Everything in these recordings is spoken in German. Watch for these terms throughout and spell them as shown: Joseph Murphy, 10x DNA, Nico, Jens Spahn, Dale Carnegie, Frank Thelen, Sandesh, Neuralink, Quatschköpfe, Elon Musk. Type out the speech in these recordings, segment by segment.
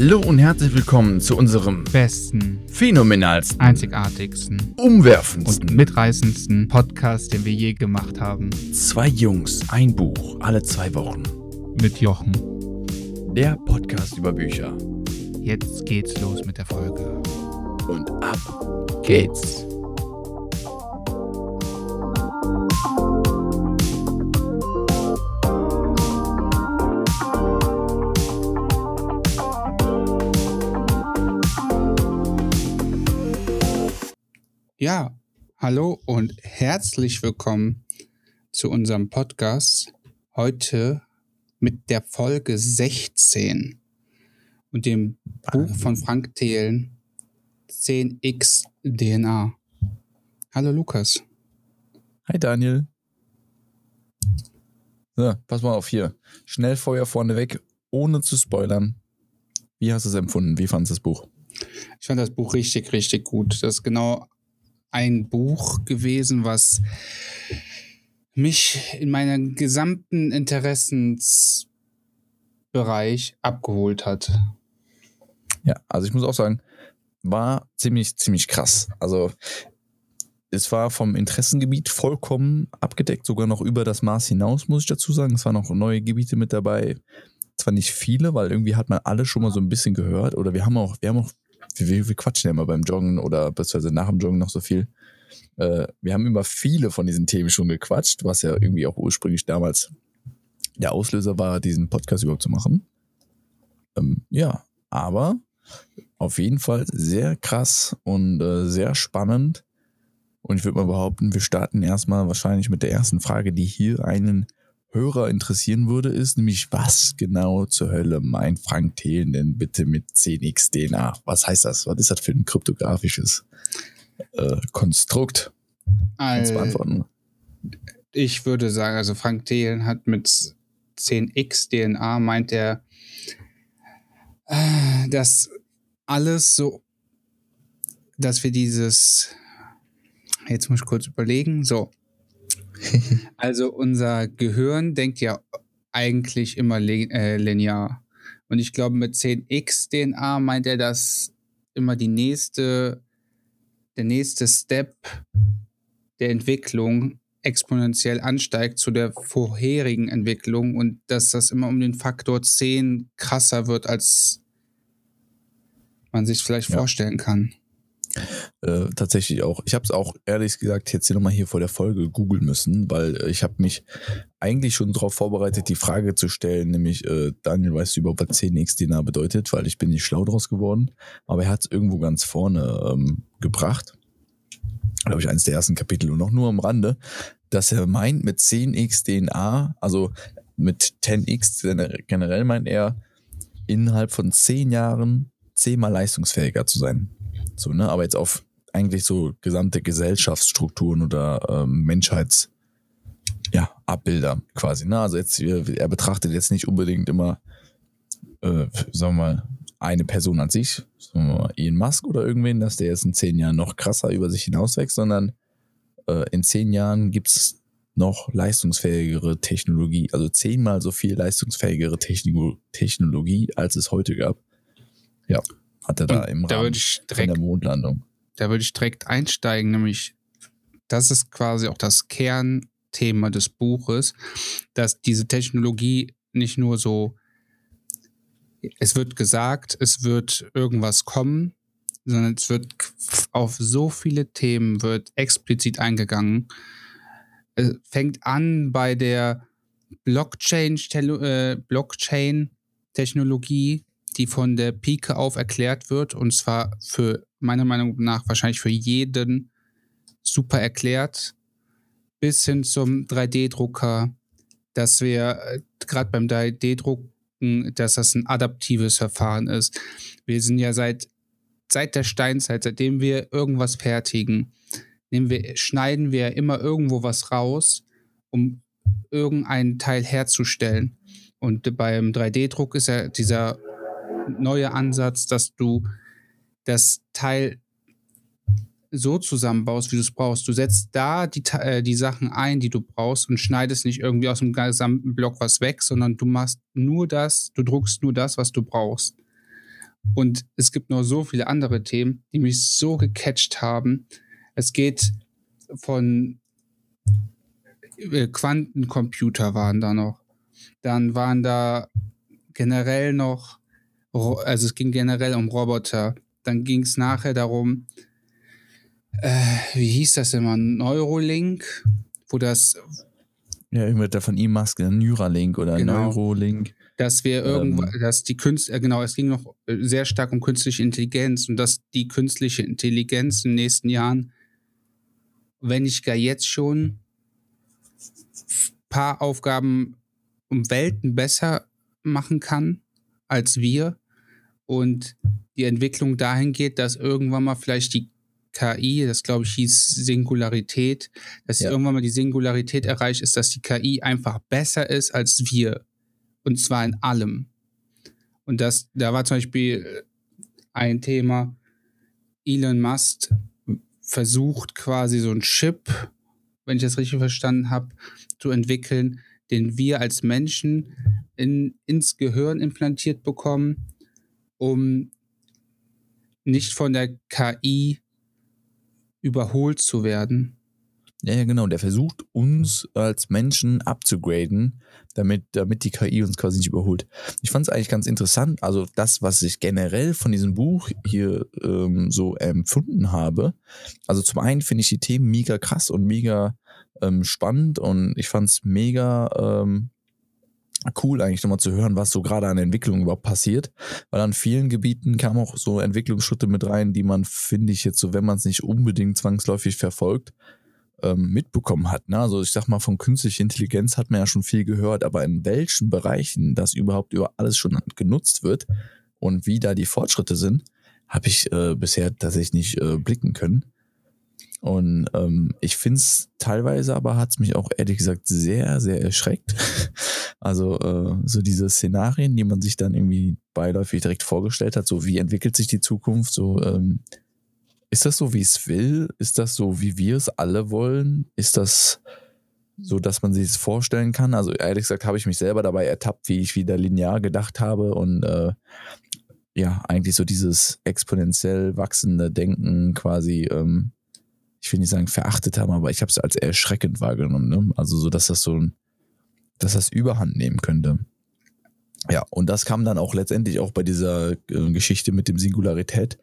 Hallo und herzlich willkommen zu unserem besten, phänomenalsten, einzigartigsten, umwerfendsten und mitreißendsten Podcast, den wir je gemacht haben. Zwei Jungs, ein Buch, alle zwei Wochen. Mit Jochen. Der Podcast über Bücher. Jetzt geht's los mit der Folge. Und ab geht's. Ja, hallo und herzlich willkommen zu unserem Podcast. Heute mit der Folge 16 und dem Buch von Frank Thelen, 10x DNA. Hallo Lukas. Hi Daniel. So, pass mal auf hier. Schnellfeuer vorneweg, ohne zu spoilern. Wie hast du es empfunden? Wie fandest du das Buch? Ich fand das Buch richtig, richtig gut. Das ist genau ein Buch gewesen, was mich in meinem gesamten Interessensbereich abgeholt hat. Ja, also ich muss auch sagen, war ziemlich krass. Also es war vom Interessengebiet vollkommen abgedeckt, sogar noch über das Maß hinaus, muss ich dazu sagen. Es waren noch neue Gebiete mit dabei. Zwar nicht viele, weil irgendwie hat man alle schon mal so ein bisschen gehört. Oder wir haben auch wir quatschen ja immer beim Joggen oder beziehungsweise nach dem Joggen noch so viel. Wir haben immer viele von diesen Themen schon gequatscht, was ja irgendwie auch ursprünglich damals der Auslöser war, diesen Podcast überhaupt zu machen. Ja, aber auf jeden Fall sehr krass und sehr spannend. Und ich würde mal behaupten, wir starten erstmal wahrscheinlich mit der ersten Frage, die hier einen Hörer interessieren würde, ist nämlich, was genau zur Hölle meint Frank Thelen denn bitte mit 10x DNA? Was heißt das? Was ist das für ein kryptografisches Konstrukt? Kannst du beantworten? Ich würde sagen, also Frank Thelen hat mit 10x DNA meint er, dass alles so, dass wir dieses, jetzt muss ich kurz überlegen, so, also unser Gehirn denkt ja eigentlich immer linear. Und ich glaube, mit 10x DNA meint er, dass immer der nächste Step der Entwicklung exponentiell ansteigt zu der vorherigen Entwicklung und dass das immer um den Faktor 10 krasser wird, als man sich vielleicht vorstellen kann. Tatsächlich auch. Ich habe es auch ehrlich gesagt jetzt hier nochmal hier vor der Folge googeln müssen, weil ich habe mich eigentlich schon darauf vorbereitet, die Frage zu stellen, nämlich Daniel, weißt du überhaupt, was 10x DNA bedeutet? Weil ich bin nicht schlau draus geworden, aber er hat es irgendwo ganz vorne gebracht. Glaube ich, eines der ersten Kapitel und auch nur am Rande, dass er meint mit 10x DNA, also mit 10x generell meint er, innerhalb von 10 Jahren 10-mal leistungsfähiger zu sein. So, ne? Aber jetzt auf eigentlich so gesamte Gesellschaftsstrukturen oder Menschheits Abbilder quasi. Ne? Also jetzt, er betrachtet jetzt nicht unbedingt immer, sagen wir mal, eine Person an sich, sagen wir mal Elon Musk oder irgendwen, dass der jetzt in 10 Jahren noch krasser über sich hinauswächst, sondern in 10 Jahren gibt es noch leistungsfähigere Technologie, also 10-mal so viel leistungsfähigere Technologie, als es heute gab. Ja. Hat er da im Rahmen von der Mondlandung. Da würde ich direkt einsteigen, nämlich das ist quasi auch das Kernthema des Buches, dass diese Technologie nicht nur so, es wird gesagt, es wird irgendwas kommen, sondern es wird auf so viele Themen wird explizit eingegangen. Es fängt an bei der Blockchain-Technologie, die von der Pike auf erklärt wird und zwar für, meiner Meinung nach, wahrscheinlich für jeden super erklärt, bis hin zum 3D-Drucker, dass wir gerade beim 3D-Drucken, dass das ein adaptives Verfahren ist. Wir sind ja seit der Steinzeit, seitdem wir irgendwas fertigen, schneiden wir immer irgendwo was raus, um irgendeinen Teil herzustellen. Und beim 3D-Druck ist ja dieser neuer Ansatz, dass du das Teil so zusammenbaust, wie du es brauchst. Du setzt da die Sachen ein, die du brauchst und schneidest nicht irgendwie aus dem gesamten Block was weg, sondern du druckst nur das, was du brauchst. Und es gibt noch so viele andere Themen, die mich so gecatcht haben. Es geht von Quantencomputer waren da noch. Dann waren da generell noch, also es ging generell um Roboter. Dann ging es nachher darum, wie hieß das immer? Neuralink, wo das... Ja, irgendwer von Elon Musk, Neuralink oder genau, Neuralink. Dass wir es ging noch sehr stark um künstliche Intelligenz und dass die künstliche Intelligenz in den nächsten Jahren, wenn nicht gar jetzt schon, ein paar Aufgaben um Welten besser machen kann als wir und die Entwicklung dahin geht, dass irgendwann mal vielleicht die KI, das glaube ich hieß Singularität, dass irgendwann mal die Singularität erreicht ist, dass die KI einfach besser ist als wir. Und zwar in allem. Und das, da war zum Beispiel ein Thema, Elon Musk versucht quasi so ein Chip, wenn ich das richtig verstanden habe, zu entwickeln, den wir als Menschen ins Gehirn implantiert bekommen, um nicht von der KI überholt zu werden. Ja, genau. Der versucht, uns als Menschen abzugraden, damit die KI uns quasi nicht überholt. Ich fand es eigentlich ganz interessant. Also das, was ich generell von diesem Buch hier so empfunden habe. Also zum einen finde ich die Themen mega krass und mega spannend und ich fand es mega cool eigentlich nochmal zu hören, was so gerade an Entwicklung überhaupt passiert, weil an vielen Gebieten kamen auch so Entwicklungsschritte mit rein, die man, finde ich jetzt so, wenn man es nicht unbedingt zwangsläufig verfolgt, mitbekommen hat. Ne? Also ich sag mal, von künstlicher Intelligenz hat man ja schon viel gehört, aber in welchen Bereichen das überhaupt über alles schon genutzt wird und wie da die Fortschritte sind, habe ich bisher tatsächlich nicht blicken können. Und ich finde es teilweise, aber hat es mich auch ehrlich gesagt sehr, sehr erschreckt. Also so diese Szenarien, die man sich dann irgendwie beiläufig direkt vorgestellt hat, so wie entwickelt sich die Zukunft, so ist das so, wie es will? Ist das so, wie wir es alle wollen? Ist das so, dass man sich es vorstellen kann? Also ehrlich gesagt habe ich mich selber dabei ertappt, wie ich wieder linear gedacht habe und eigentlich so dieses exponentiell wachsende Denken quasi, ich will nicht sagen verachtet haben, aber ich habe es als erschreckend wahrgenommen. Ne? Also so, dass das Überhand nehmen könnte. Ja, und das kam dann auch letztendlich auch bei dieser Geschichte mit dem Singularität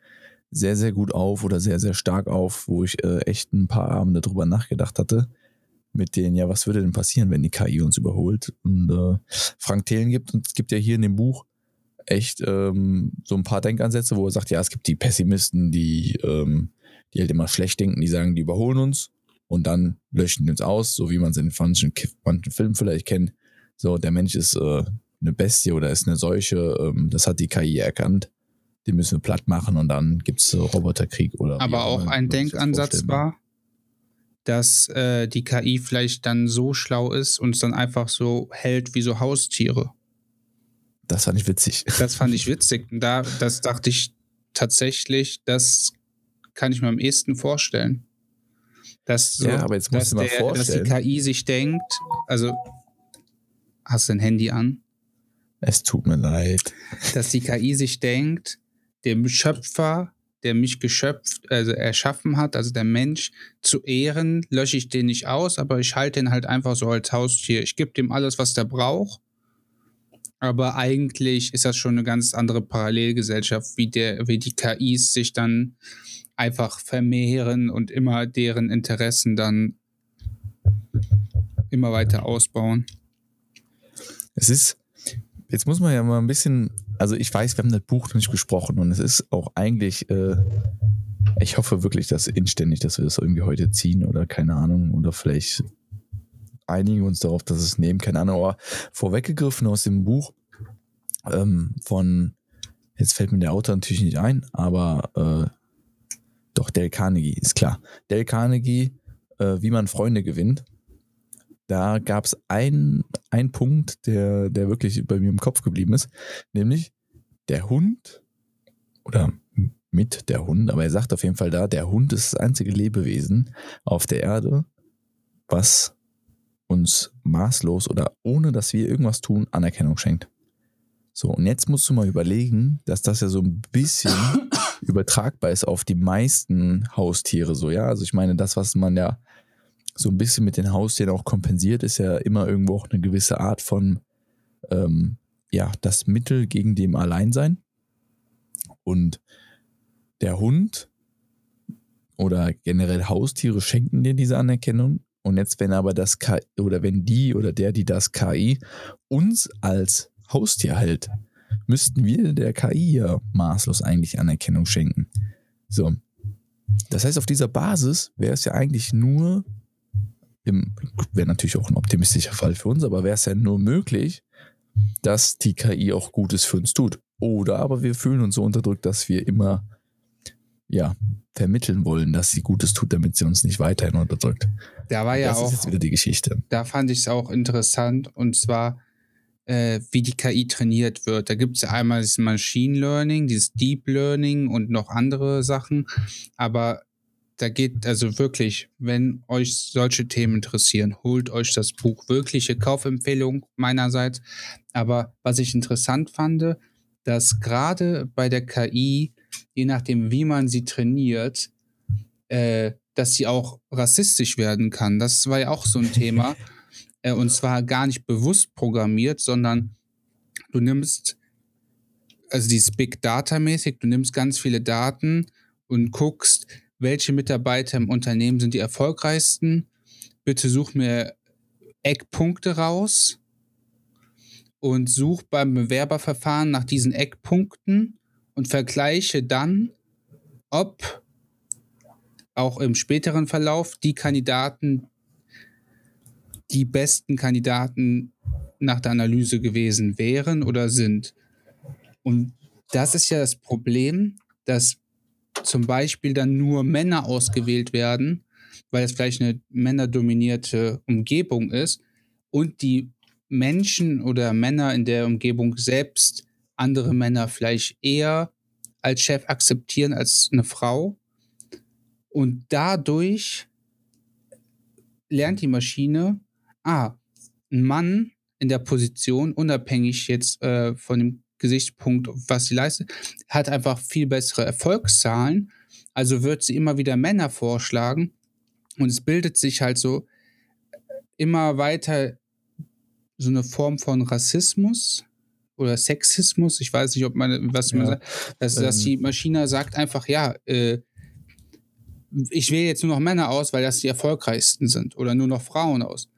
sehr, sehr gut auf oder sehr, sehr stark auf, wo ich echt ein paar Abende drüber nachgedacht hatte, mit denen, ja, was würde denn passieren, wenn die KI uns überholt? Und Frank Thelen gibt ja hier in dem Buch echt so ein paar Denkansätze, wo er sagt, ja, es gibt die Pessimisten, die halt immer schlecht denken, die sagen, die überholen uns und dann löschen die uns aus, so wie man es in manchen Filmen vielleicht kennt. So, der Mensch ist eine Bestie oder ist eine Seuche, das hat die KI erkannt. Die müssen wir platt machen und dann gibt es Roboterkrieg oder. Aber auch ein Denkansatz war, dass die KI vielleicht dann so schlau ist und es dann einfach so hält wie so Haustiere. Das fand ich witzig. Und das dachte ich tatsächlich, das kann ich mir am ehesten vorstellen. Dass die KI sich denkt, also hast du ein Handy an? Es tut mir leid. Dass die KI sich denkt, dem Schöpfer, der mich erschaffen hat, also der Mensch, zu ehren, lösche ich den nicht aus, aber ich halte den halt einfach so als Haustier. Ich gebe dem alles, was der braucht, aber eigentlich ist das schon eine ganz andere Parallelgesellschaft, wie die KIs sich dann einfach vermehren und immer deren Interessen dann immer weiter ausbauen. Jetzt muss man ja mal ein bisschen, also ich weiß, wir haben das Buch noch nicht gesprochen und es ist auch eigentlich, ich hoffe wirklich, dass inständig, dass wir das irgendwie heute ziehen oder keine Ahnung, oder vielleicht einigen uns darauf, dass es nehmen, keine Ahnung, aber vorweggegriffen aus dem Buch jetzt fällt mir der Autor natürlich nicht ein, aber doch Dale Carnegie, ist klar. Dale Carnegie, wie man Freunde gewinnt. Da gab es einen Punkt, der wirklich bei mir im Kopf geblieben ist, nämlich der Hund oder mit der Hund, aber er sagt auf jeden Fall da, der Hund ist das einzige Lebewesen auf der Erde, was uns maßlos oder ohne, dass wir irgendwas tun, Anerkennung schenkt. So, und jetzt musst du mal überlegen, dass das ja so ein bisschen übertragbar ist auf die meisten Haustiere. So, ja, also ich meine, das, was man ja so ein bisschen mit den Haustieren auch kompensiert, ist ja immer irgendwo auch eine gewisse Art von, ja, das Mittel gegen dem Alleinsein. Und der Hund oder generell Haustiere schenken dir diese Anerkennung. Und jetzt, wenn aber das KI oder wenn die oder der, die das KI uns als Haustier hält, müssten wir der KI ja maßlos eigentlich Anerkennung schenken. So. Das heißt, auf dieser Basis wäre es ja eigentlich nur, wäre natürlich auch ein optimistischer Fall für uns, aber wäre es ja nur möglich, dass die KI auch Gutes für uns tut. Oder aber wir fühlen uns so unterdrückt, dass wir immer, ja, vermitteln wollen, dass sie Gutes tut, damit sie uns nicht weiterhin unterdrückt. Da war ja das auch, ist jetzt wieder die Geschichte. Da fand ich es auch interessant, und zwar, wie die KI trainiert wird. Da gibt es ja einmal das Machine Learning, dieses Deep Learning und noch andere Sachen. Aber da geht, also wirklich, wenn euch solche Themen interessieren, holt euch das Buch. Wirkliche Kaufempfehlung meinerseits. Aber was ich interessant fand, dass gerade bei der KI, je nachdem, wie man sie trainiert, dass sie auch rassistisch werden kann. Das war ja auch so ein Thema. Und zwar gar nicht bewusst programmiert, sondern du nimmst, also dieses Big Data-mäßig, du nimmst ganz viele Daten und guckst, welche Mitarbeiter im Unternehmen sind die erfolgreichsten. Bitte such mir Eckpunkte raus und such beim Bewerberverfahren nach diesen Eckpunkten und vergleiche dann, ob auch im späteren Verlauf die Kandidaten die besten Kandidaten nach der Analyse gewesen wären oder sind. Und das ist ja das Problem, dass zum Beispiel dann nur Männer ausgewählt werden, weil es vielleicht eine männerdominierte Umgebung ist und die Menschen oder Männer in der Umgebung selbst andere Männer vielleicht eher als Chef akzeptieren als eine Frau. Und dadurch lernt die Maschine, ein Mann in der Position, unabhängig jetzt von dem Gesichtspunkt, was sie leistet, hat einfach viel bessere Erfolgszahlen. Also wird sie immer wieder Männer vorschlagen und es bildet sich halt so immer weiter so eine Form von Rassismus oder Sexismus. Ich weiß nicht, ob man, was man sagt, dass die Maschine sagt einfach, ich wähle jetzt nur noch Männer aus, weil das die erfolgreichsten sind, oder nur noch Frauen aus.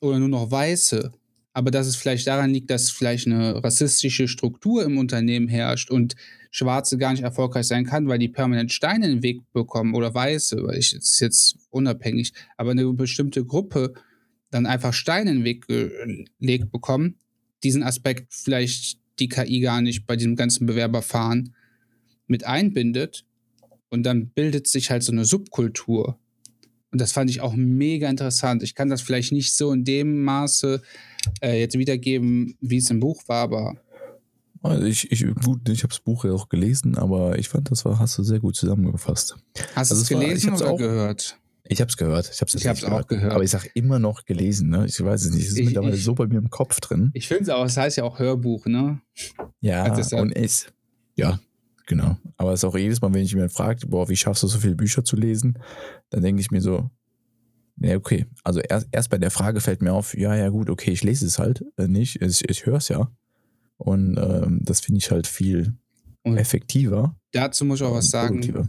Oder nur noch Weiße, aber dass es vielleicht daran liegt, dass vielleicht eine rassistische Struktur im Unternehmen herrscht und Schwarze gar nicht erfolgreich sein kann, weil die permanent Steine in den Weg bekommen, oder Weiße, weil ich das ist jetzt unabhängig, aber eine bestimmte Gruppe dann einfach Steine in den Weg gelegt bekommen, diesen Aspekt vielleicht die KI gar nicht bei diesem ganzen Bewerberfahren mit einbindet und dann bildet sich halt so eine Subkultur. Und das fand ich auch mega interessant. Ich kann das vielleicht nicht so in dem Maße jetzt wiedergeben, wie es im Buch war, aber... Also ich habe das Buch ja auch gelesen, aber ich fand, hast du sehr gut zusammengefasst. Hast du es gelesen oder gehört? Ich habe es gehört. Ich habe es auch gehört. Aber ich sage immer noch gelesen, ne? Ich weiß es nicht. Es ist mittlerweile so bei mir im Kopf drin. Ich finde es auch, es heißt ja auch Hörbuch, ne? Ja, ja. Genau, aber es ist auch jedes Mal, wenn ich mir frage, wie schaffst du so viele Bücher zu lesen, dann denke ich mir so, ja okay, also erst bei der Frage fällt mir auf, gut, okay, ich lese es halt nicht, ich höre es ja und das finde ich halt viel effektiver. Dazu muss ich auch was sagen,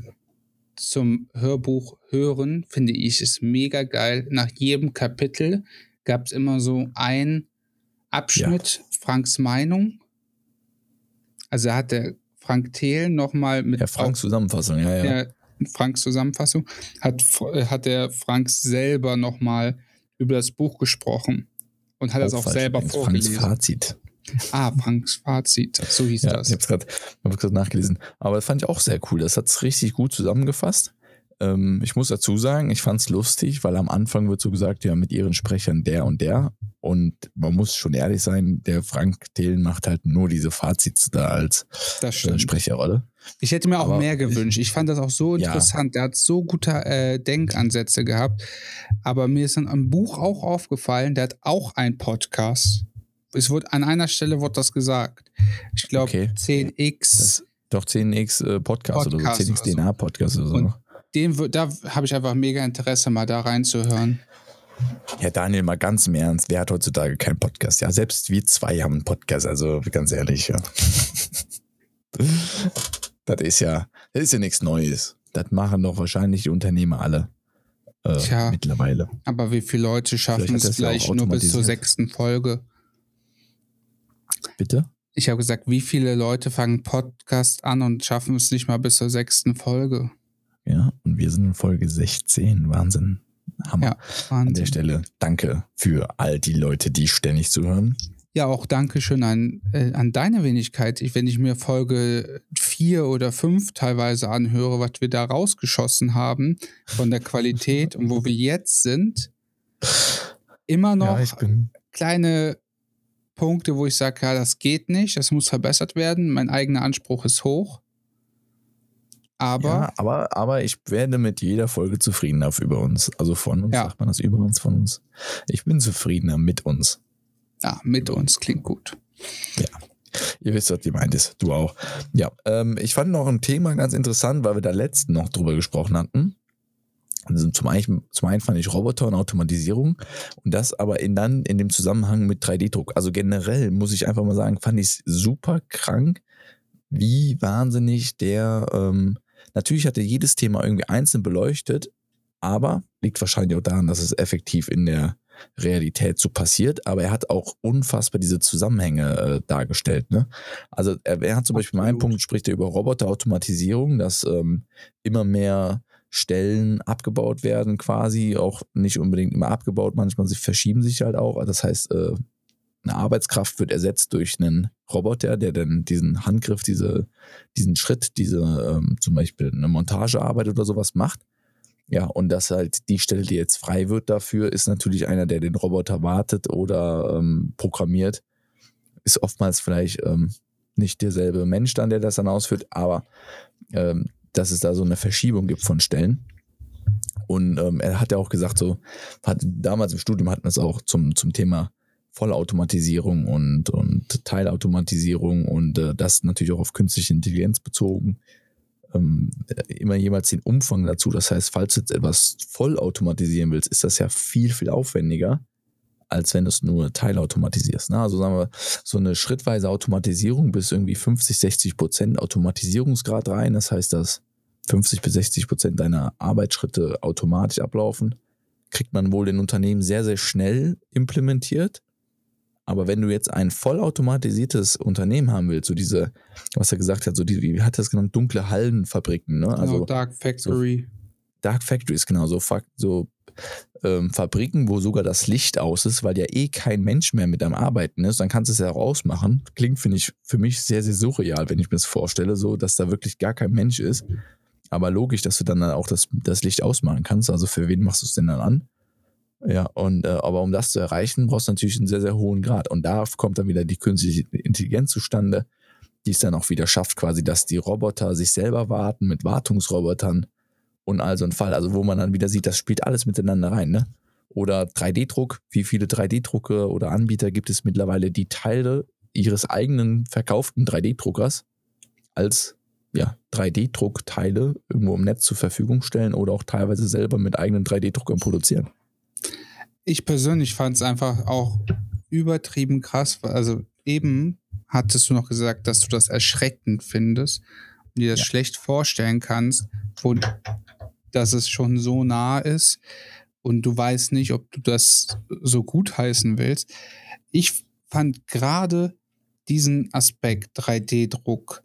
zum Hörbuch hören finde ich es mega geil, nach jedem Kapitel gab es immer so einen Abschnitt, Franks Meinung, also hat der Frank Thelen nochmal mit... Ja, Franks Zusammenfassung, ja. Franks Zusammenfassung hat der Frank selber nochmal über das Buch gesprochen und hat das auch selber vorgelesen. Franks Fazit. Franks Fazit, so hieß das. Ich habe gerade nachgelesen. Aber das fand ich auch sehr cool, das hat es richtig gut zusammengefasst. Ich muss dazu sagen, ich fand es lustig, weil am Anfang wird so gesagt, ja, mit ihren Sprechern der und der. Und man muss schon ehrlich sein, der Frank Thelen macht halt nur diese Fazits da als Sprecherrolle. Ich hätte mir auch mehr gewünscht. Ich fand das auch so interessant. Der hat so gute Denkansätze gehabt. Aber mir ist dann am Buch auch aufgefallen, der hat auch einen Podcast. es wurde an einer Stelle wurde das gesagt. Ich glaube, okay. 10x. Doch, 10x Podcast oder so, 10x DNA Podcast oder so. Und da habe ich einfach mega Interesse, mal da reinzuhören. Ja, Daniel, mal ganz im Ernst, wer hat heutzutage keinen Podcast? Ja, selbst wir zwei haben einen Podcast, also ganz ehrlich, ja. Das ist ja nichts Neues. Das machen doch wahrscheinlich die Unternehmer alle mittlerweile. Aber wie viele Leute schaffen es vielleicht nur bis zur 6. Folge? Bitte? Ich habe gesagt, wie viele Leute fangen Podcast an und schaffen es nicht mal bis zur 6. Folge? Ja, und wir sind in Folge 16. Wahnsinn. Hammer. Ja, Wahnsinn. An der Stelle danke für all die Leute, die ständig zuhören. Ja, auch Dankeschön an deine Wenigkeit. Wenn ich mir Folge 4 oder 5 teilweise anhöre, was wir da rausgeschossen haben von der Qualität und wo wir jetzt sind, immer noch kleine Punkte, wo ich sage, ja, das geht nicht, das muss verbessert werden. Mein eigener Anspruch ist hoch. Aber, ja, aber ich werde mit jeder Folge zufriedener über uns. Also von uns, sagt man das über uns, von uns. Ich bin zufriedener mit uns. Ja, mit uns klingt gut. Ja, ihr wisst, was gemeint ist. Du auch. Ja, ich fand noch ein Thema ganz interessant, weil wir da letztens noch drüber gesprochen hatten. Also zum einen fand ich Roboter und Automatisierung und das aber in dem Zusammenhang mit 3D-Druck. Also generell muss ich einfach mal sagen, fand ich es super krank, wie wahnsinnig der, natürlich hat er jedes Thema irgendwie einzeln beleuchtet, aber liegt wahrscheinlich auch daran, dass es effektiv in der Realität so passiert, aber er hat auch unfassbar diese Zusammenhänge dargestellt. Ne? Also er hat zum Beispiel meinen Punkt, spricht er über Roboterautomatisierung, dass immer mehr Stellen abgebaut werden quasi, auch nicht unbedingt immer abgebaut, manchmal sie verschieben sich halt auch, das heißt eine Arbeitskraft wird ersetzt durch einen Roboter, der dann diesen Handgriff, diesen Schritt, zum Beispiel eine Montagearbeit oder sowas macht. Ja, und das halt die Stelle, die jetzt frei wird dafür, ist natürlich einer, der den Roboter wartet oder programmiert. Ist oftmals vielleicht nicht derselbe Mensch dann, der das dann ausführt, aber dass es da so eine Verschiebung gibt von Stellen. Und er hat ja auch gesagt, damals im Studium hatten wir es auch zum Thema Vollautomatisierung und Teilautomatisierung und das natürlich auch auf künstliche Intelligenz bezogen. Immer jeweils den Umfang dazu. Das heißt, falls du jetzt etwas voll automatisieren willst, ist das ja viel, viel aufwendiger, als wenn du es nur teilautomatisierst. Na, also sagen wir, so eine schrittweise Automatisierung bis irgendwie 50-60% Automatisierungsgrad rein. Das heißt, dass 50-60% deiner Arbeitsschritte automatisch ablaufen, kriegt man wohl in Unternehmen sehr, sehr schnell implementiert. Aber wenn du jetzt ein vollautomatisiertes Unternehmen haben willst, so diese, was er gesagt hat, so die, wie hat er das genannt, dunkle Hallenfabriken, ne? Genau, also Dark Factory. So, Dark Factories, genau, so Fabriken, wo sogar das Licht aus ist, weil ja kein Mensch mehr mit am Arbeiten ist, dann kannst du es ja auch ausmachen. Klingt, finde ich, für mich sehr, sehr surreal, wenn ich mir das vorstelle, so, dass da wirklich gar kein Mensch ist. Aber logisch, dass du dann auch das Licht ausmachen kannst. Also für wen machst du es denn dann an? Ja, und aber um das zu erreichen, brauchst du natürlich einen sehr, sehr hohen Grad. Und da kommt dann wieder die künstliche Intelligenz zustande, die es dann auch wieder schafft, quasi, dass die Roboter sich selber warten mit Wartungsrobotern und all so ein Fall. Also wo man dann wieder sieht, das spielt alles miteinander rein, ne? Oder 3D-Druck, wie viele 3D-Drucke oder Anbieter gibt es mittlerweile, die Teile ihres eigenen verkauften 3D-Druckers als 3D-Druckteile irgendwo im Netz zur Verfügung stellen oder auch teilweise selber mit eigenen 3D-Druckern produzieren. Ich persönlich fand es einfach auch übertrieben krass. Also eben hattest du noch gesagt, dass du das erschreckend findest und dir das schlecht vorstellen kannst, dass es schon so nah ist und du weißt nicht, ob du das so gutheißen willst. Ich fand gerade diesen Aspekt 3D-Druck,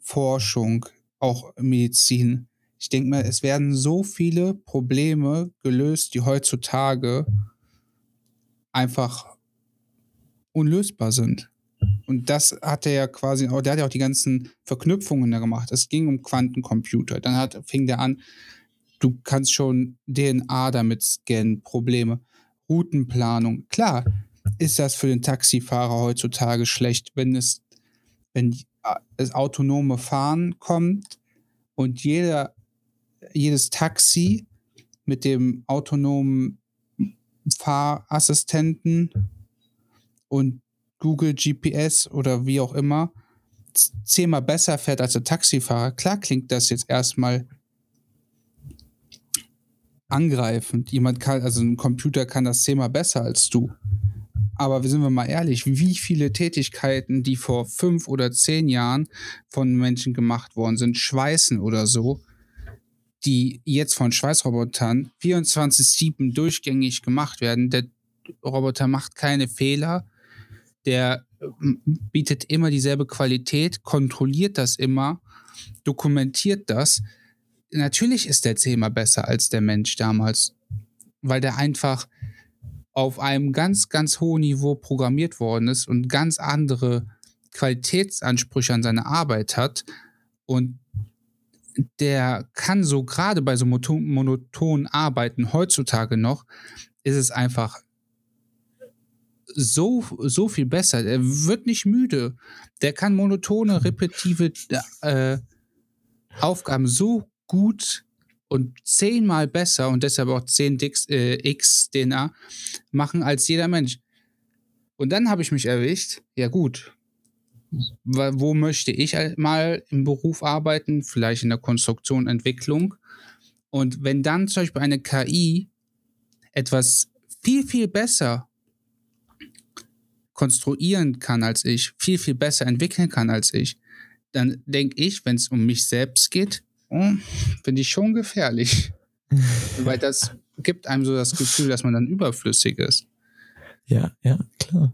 Forschung, auch Medizin. Ich denke mal, es werden so viele Probleme gelöst, die heutzutage einfach unlösbar sind. Und das hat er ja quasi, der hat ja auch die ganzen Verknüpfungen da gemacht. Es ging um Quantencomputer. Dann fing der an, du kannst schon DNA damit scannen, Probleme, Routenplanung. Klar ist das für den Taxifahrer heutzutage schlecht, wenn das autonome Fahren kommt und jedes Taxi mit dem autonomen Fahrassistenten und Google GPS oder wie auch immer 10-mal besser fährt als der Taxifahrer, klar klingt das jetzt erstmal angreifend. Ein Computer kann das 10-mal besser als du. Aber sind wir mal ehrlich, wie viele Tätigkeiten, die vor 5 oder 10 Jahren von Menschen gemacht worden sind, Schweißen oder so, die jetzt von Schweißrobotern 24/7 durchgängig gemacht werden. Der Roboter macht keine Fehler, der bietet immer dieselbe Qualität, kontrolliert das immer, dokumentiert das. Natürlich ist der 10-mal besser als der Mensch damals, weil der einfach auf einem ganz, ganz hohen Niveau programmiert worden ist und ganz andere Qualitätsansprüche an seine Arbeit hat. Und der kann so gerade bei so monotonen Arbeiten heutzutage noch, ist es einfach so viel besser. Der wird nicht müde. Der kann monotone, repetitive Aufgaben so gut und 10-mal besser und deshalb auch 10x DNA machen als jeder Mensch. Und dann habe ich mich erwischt, ja gut, wo möchte ich mal im Beruf arbeiten? Vielleicht in der Konstruktion, Entwicklung. Und wenn dann zum Beispiel eine KI etwas viel, viel besser konstruieren kann als ich, viel, viel besser entwickeln kann als ich, dann denke ich, wenn es um mich selbst geht, finde ich schon gefährlich. Weil das gibt einem so das Gefühl, dass man dann überflüssig ist. Ja, ja, klar.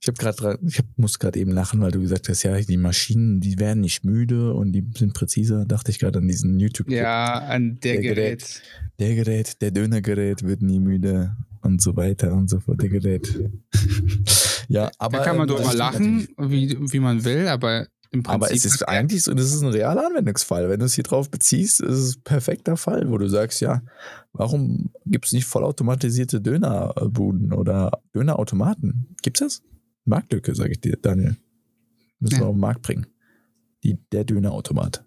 Ich muss gerade eben lachen, weil du gesagt hast, ja, die Maschinen, die werden nicht müde und die sind präziser. Dachte ich gerade an diesen YouTube-Clip. Ja, an der Gerät. Der Dönergerät wird nie müde und so weiter und so fort. Der Gerät. Ja, aber da kann man doch mal lachen, wie man will, aber im Prinzip. Aber es ist eigentlich so, das ist ein realer Anwendungsfall. Wenn du es hier drauf beziehst, ist es ein perfekter Fall, wo du sagst, ja, warum gibt es nicht vollautomatisierte Dönerbuden oder Dönerautomaten? Gibt's das? Marktlücke, sage ich dir, Daniel. Müssen wir auf den Markt bringen. Der Dönerautomat.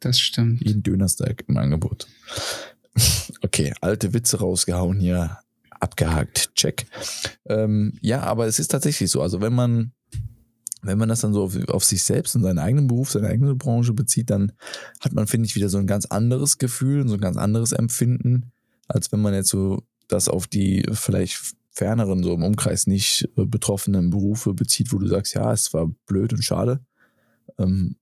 Das stimmt. Jeden Dönersteak im Angebot. Okay, alte Witze rausgehauen hier. Abgehakt. Check. Ja, aber es ist tatsächlich so. Also wenn man das dann so auf sich selbst und seinen eigenen Beruf, seine eigene Branche bezieht, dann hat man, finde ich, wieder so ein ganz anderes Gefühl und so ein ganz anderes Empfinden, als wenn man jetzt so das auf die vielleicht ferneren, so im Umkreis nicht betroffenen Berufe bezieht, wo du sagst, ja, es war blöd und schade,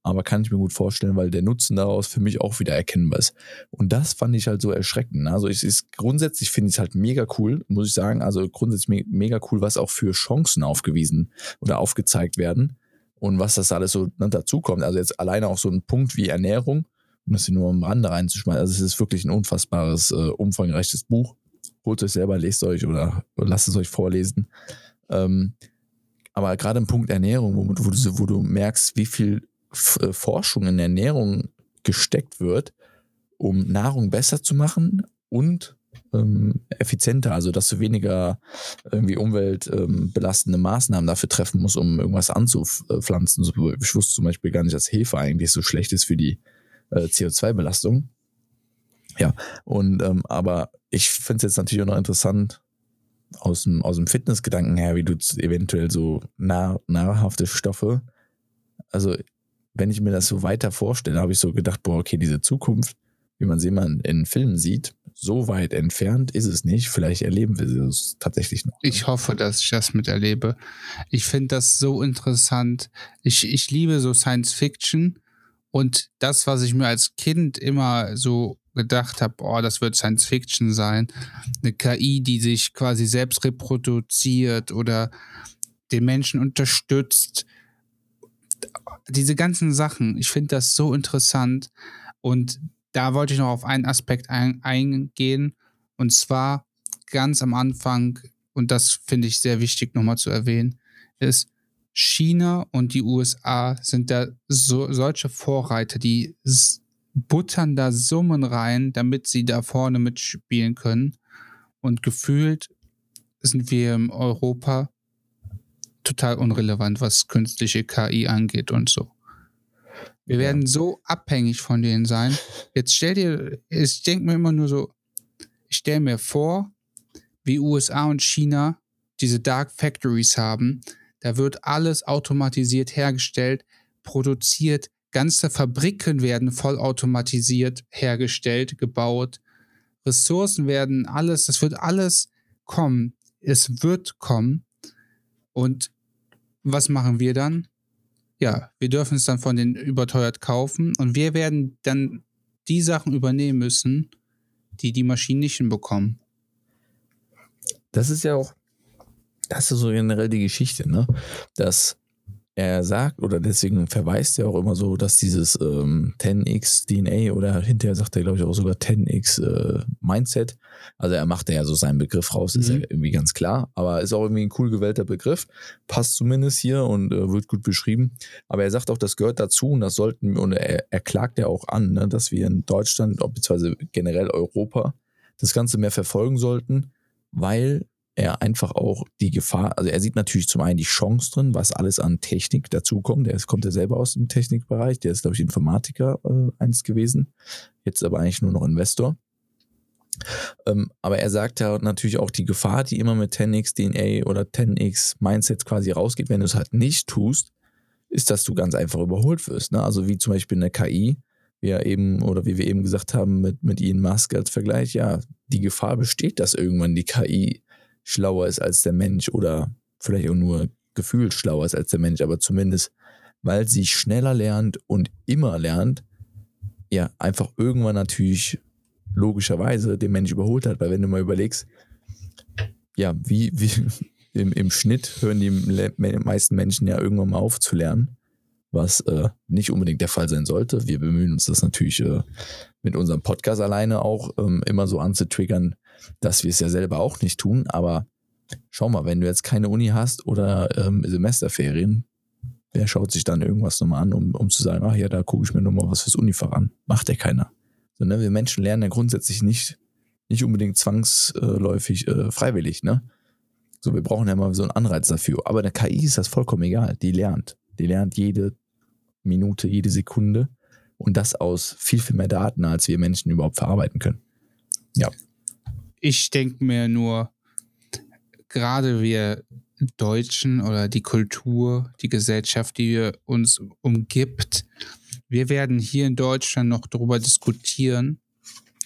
aber kann ich mir gut vorstellen, weil der Nutzen daraus für mich auch wieder erkennbar ist. Und das fand ich halt so erschreckend. Also grundsätzlich finde ich es halt mega cool, muss ich sagen, also grundsätzlich mega cool, was auch für Chancen aufgewiesen oder aufgezeigt werden und was das alles so dazukommt. Also jetzt alleine auch so ein Punkt wie Ernährung, um das hier nur am Rande reinzuschmeißen. Also es ist wirklich ein unfassbares, umfangreiches Buch. Holt euch selber, lest euch oder lasst es euch vorlesen. Aber gerade im Punkt Ernährung, wo du merkst, wie viel Forschung in Ernährung gesteckt wird, um Nahrung besser zu machen und effizienter, also dass du weniger irgendwie umweltbelastende Maßnahmen dafür treffen musst, um irgendwas anzupflanzen. Ich wusste zum Beispiel gar nicht, dass Hefe eigentlich so schlecht ist für die CO2-Belastung. Ja, und aber ich finde es jetzt natürlich auch noch interessant, aus dem Fitnessgedanken her, wie du eventuell so nahrhafte Stoffe, also wenn ich mir das so weiter vorstelle, habe ich so gedacht, boah, okay, diese Zukunft, wie man sie immer in Filmen sieht, so weit entfernt ist es nicht, vielleicht erleben wir es tatsächlich noch. Ich hoffe, dass ich das miterlebe. Ich finde das so interessant. Ich liebe so Science-Fiction und das, was ich mir als Kind immer so gedacht habe, oh, das wird Science-Fiction sein. Eine KI, die sich quasi selbst reproduziert oder den Menschen unterstützt. Diese ganzen Sachen, ich finde das so interessant und da wollte ich noch auf einen Aspekt eingehen und zwar ganz am Anfang, und das finde ich sehr wichtig nochmal zu erwähnen, ist, China und die USA sind da solche Vorreiter, die buttern da Summen rein, damit sie da vorne mitspielen können. Und gefühlt sind wir in Europa total unrelevant, was künstliche KI angeht und so. Wir werden so abhängig von denen sein. Ich stelle mir vor, wie USA und China diese Dark Factories haben, Da wird alles automatisiert hergestellt, produziert, ganze Fabriken werden vollautomatisiert hergestellt, gebaut, Ressourcen werden alles, das wird alles kommen. Es wird kommen. Und was machen wir dann? Ja, wir dürfen es dann von denen überteuert kaufen und wir werden dann die Sachen übernehmen müssen, die die Maschinen nicht hinbekommen. Das ist ja auch, das ist so generell die Geschichte, ne? Dass er sagt, oder deswegen verweist er auch immer so, dass dieses 10x DNA oder hinterher sagt er, glaube ich, auch sogar 10x Mindset, also er macht ja so seinen Begriff raus, ist ja irgendwie ganz klar, aber ist auch irgendwie ein cool gewählter Begriff, passt zumindest hier und wird gut beschrieben, aber er sagt auch, das gehört dazu und das sollten, und er klagt ja auch an, ne, dass wir in Deutschland, beziehungsweise generell Europa, das Ganze mehr verfolgen sollten, weil er einfach auch die Gefahr, also er sieht natürlich zum einen die Chance drin, was alles an Technik dazukommt. Der kommt ja selber aus dem Technikbereich, der ist, glaube ich, Informatiker einst gewesen, jetzt aber eigentlich nur noch Investor. Aber er sagt ja natürlich auch die Gefahr, die immer mit 10x DNA oder 10x Mindset quasi rausgeht, wenn du es halt nicht tust, ist, dass du ganz einfach überholt wirst, ne? Also wie zum Beispiel eine KI, wie wir eben gesagt haben mit Elon Musk als Vergleich, ja, die Gefahr besteht, dass irgendwann die KI schlauer ist als der Mensch oder vielleicht auch nur gefühlt schlauer ist als der Mensch, aber zumindest, weil sie schneller lernt und immer lernt, ja, einfach irgendwann natürlich logischerweise den Mensch überholt hat, weil wenn du mal überlegst, ja, wie im Schnitt hören die meisten Menschen ja irgendwann mal auf zu lernen, was nicht unbedingt der Fall sein sollte. Wir bemühen uns das natürlich mit unserem Podcast alleine auch immer so anzutriggern, dass wir es ja selber auch nicht tun, aber schau mal, wenn du jetzt keine Uni hast oder Semesterferien, wer schaut sich dann irgendwas nochmal an, um zu sagen, ach ja, da gucke ich mir nochmal was fürs Unifach an. Macht ja keiner. So, ne? Wir Menschen lernen ja grundsätzlich nicht unbedingt zwangsläufig freiwillig, ne? So, wir brauchen ja mal so einen Anreiz dafür. Aber der KI ist das vollkommen egal. Die lernt. Die lernt jede Minute, jede Sekunde und das aus viel, viel mehr Daten, als wir Menschen überhaupt verarbeiten können. Ja. Ich denke mir nur, gerade wir Deutschen oder die Kultur, die Gesellschaft, die wir uns umgibt, wir werden hier in Deutschland noch darüber diskutieren,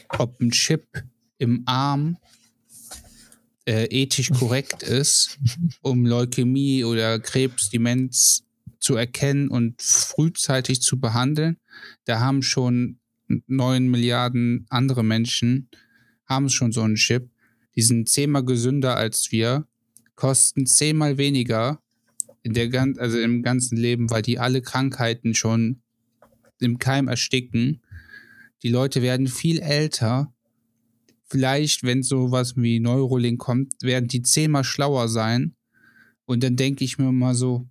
ob ein Chip im Arm ethisch korrekt ist, um Leukämie oder Krebs, Demenz zu erkennen und frühzeitig zu behandeln. Da haben schon 9 Milliarden andere Menschen, haben schon so einen Chip. Die sind 10-mal gesünder als wir, kosten 10-mal weniger im ganzen Leben, weil die alle Krankheiten schon im Keim ersticken. Die Leute werden viel älter. Vielleicht, wenn sowas wie Neuralink kommt, werden die 10-mal schlauer sein. Und dann denke ich mir mal so,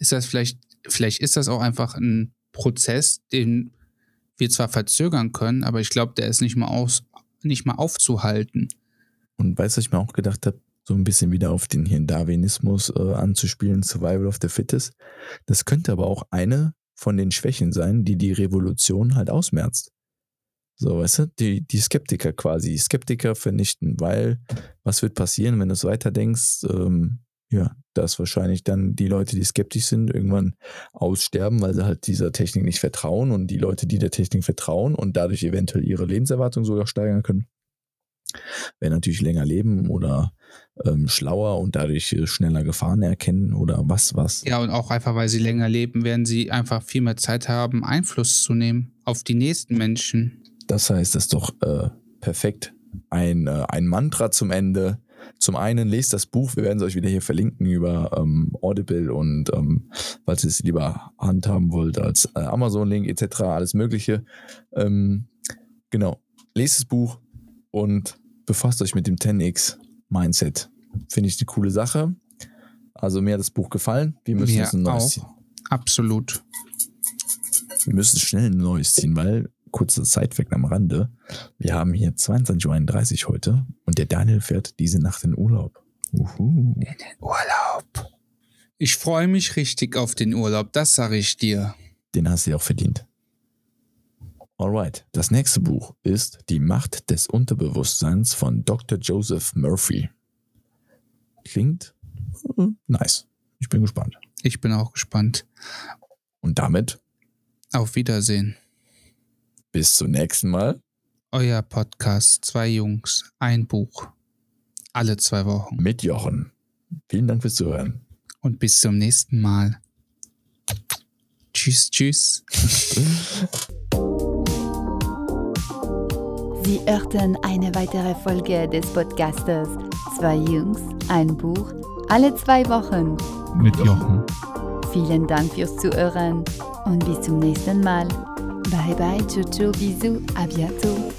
ist das vielleicht ist das auch einfach ein Prozess, den wir zwar verzögern können, aber ich glaube, der ist nicht mal aufzuhalten. Und weißt du, was ich mir auch gedacht habe, so ein bisschen wieder auf den Darwinismus anzuspielen, Survival of the Fittest, das könnte aber auch eine von den Schwächen sein, die Revolution halt ausmerzt. So, weißt du, die Skeptiker quasi, die Skeptiker vernichten, weil was wird passieren, wenn du es weiterdenkst, ja, dass wahrscheinlich dann die Leute, die skeptisch sind, irgendwann aussterben, weil sie halt dieser Technik nicht vertrauen und die Leute, die der Technik vertrauen und dadurch eventuell ihre Lebenserwartung sogar steigern können, werden natürlich länger leben oder schlauer und dadurch schneller Gefahren erkennen oder was. Ja, und auch einfach, weil sie länger leben, werden sie einfach viel mehr Zeit haben, Einfluss zu nehmen auf die nächsten Menschen. Das heißt, das ist doch perfekt. Ein Mantra zum Ende. Zum einen lest das Buch, wir werden es euch wieder hier verlinken über Audible und falls ihr es lieber handhaben wollt als Amazon-Link etc., alles mögliche. Genau, lest das Buch und befasst euch mit dem 10x Mindset. Finde ich eine coole Sache. Also mir hat das Buch gefallen. Wir müssen uns ein neues ziehen. Absolut. Wir müssen schnell ein neues ziehen, weil kurze Side-Fact am Rande. Wir haben hier 22.31 Uhr heute und der Daniel fährt diese Nacht in Urlaub. Uhu. In den Urlaub. Ich freue mich richtig auf den Urlaub, das sage ich dir. Den hast du ja auch verdient. Alright, das nächste Buch ist Die Macht des Unterbewusstseins von Dr. Joseph Murphy. Klingt Nice. Ich bin gespannt. Ich bin auch gespannt. Und damit auf Wiedersehen. Bis zum nächsten Mal. Euer Podcast 2 Jungs, ein Buch. Alle 2 Wochen. Mit Jochen. Vielen Dank fürs Zuhören. Und bis zum nächsten Mal. Tschüss, tschüss. Sie hörten eine weitere Folge des Podcasters 2 Jungs, ein Buch, alle 2 Wochen. Mit Jochen. Vielen Dank fürs Zuhören und bis zum nächsten Mal. Bye bye, ciao, ciao, bisous, à bientôt.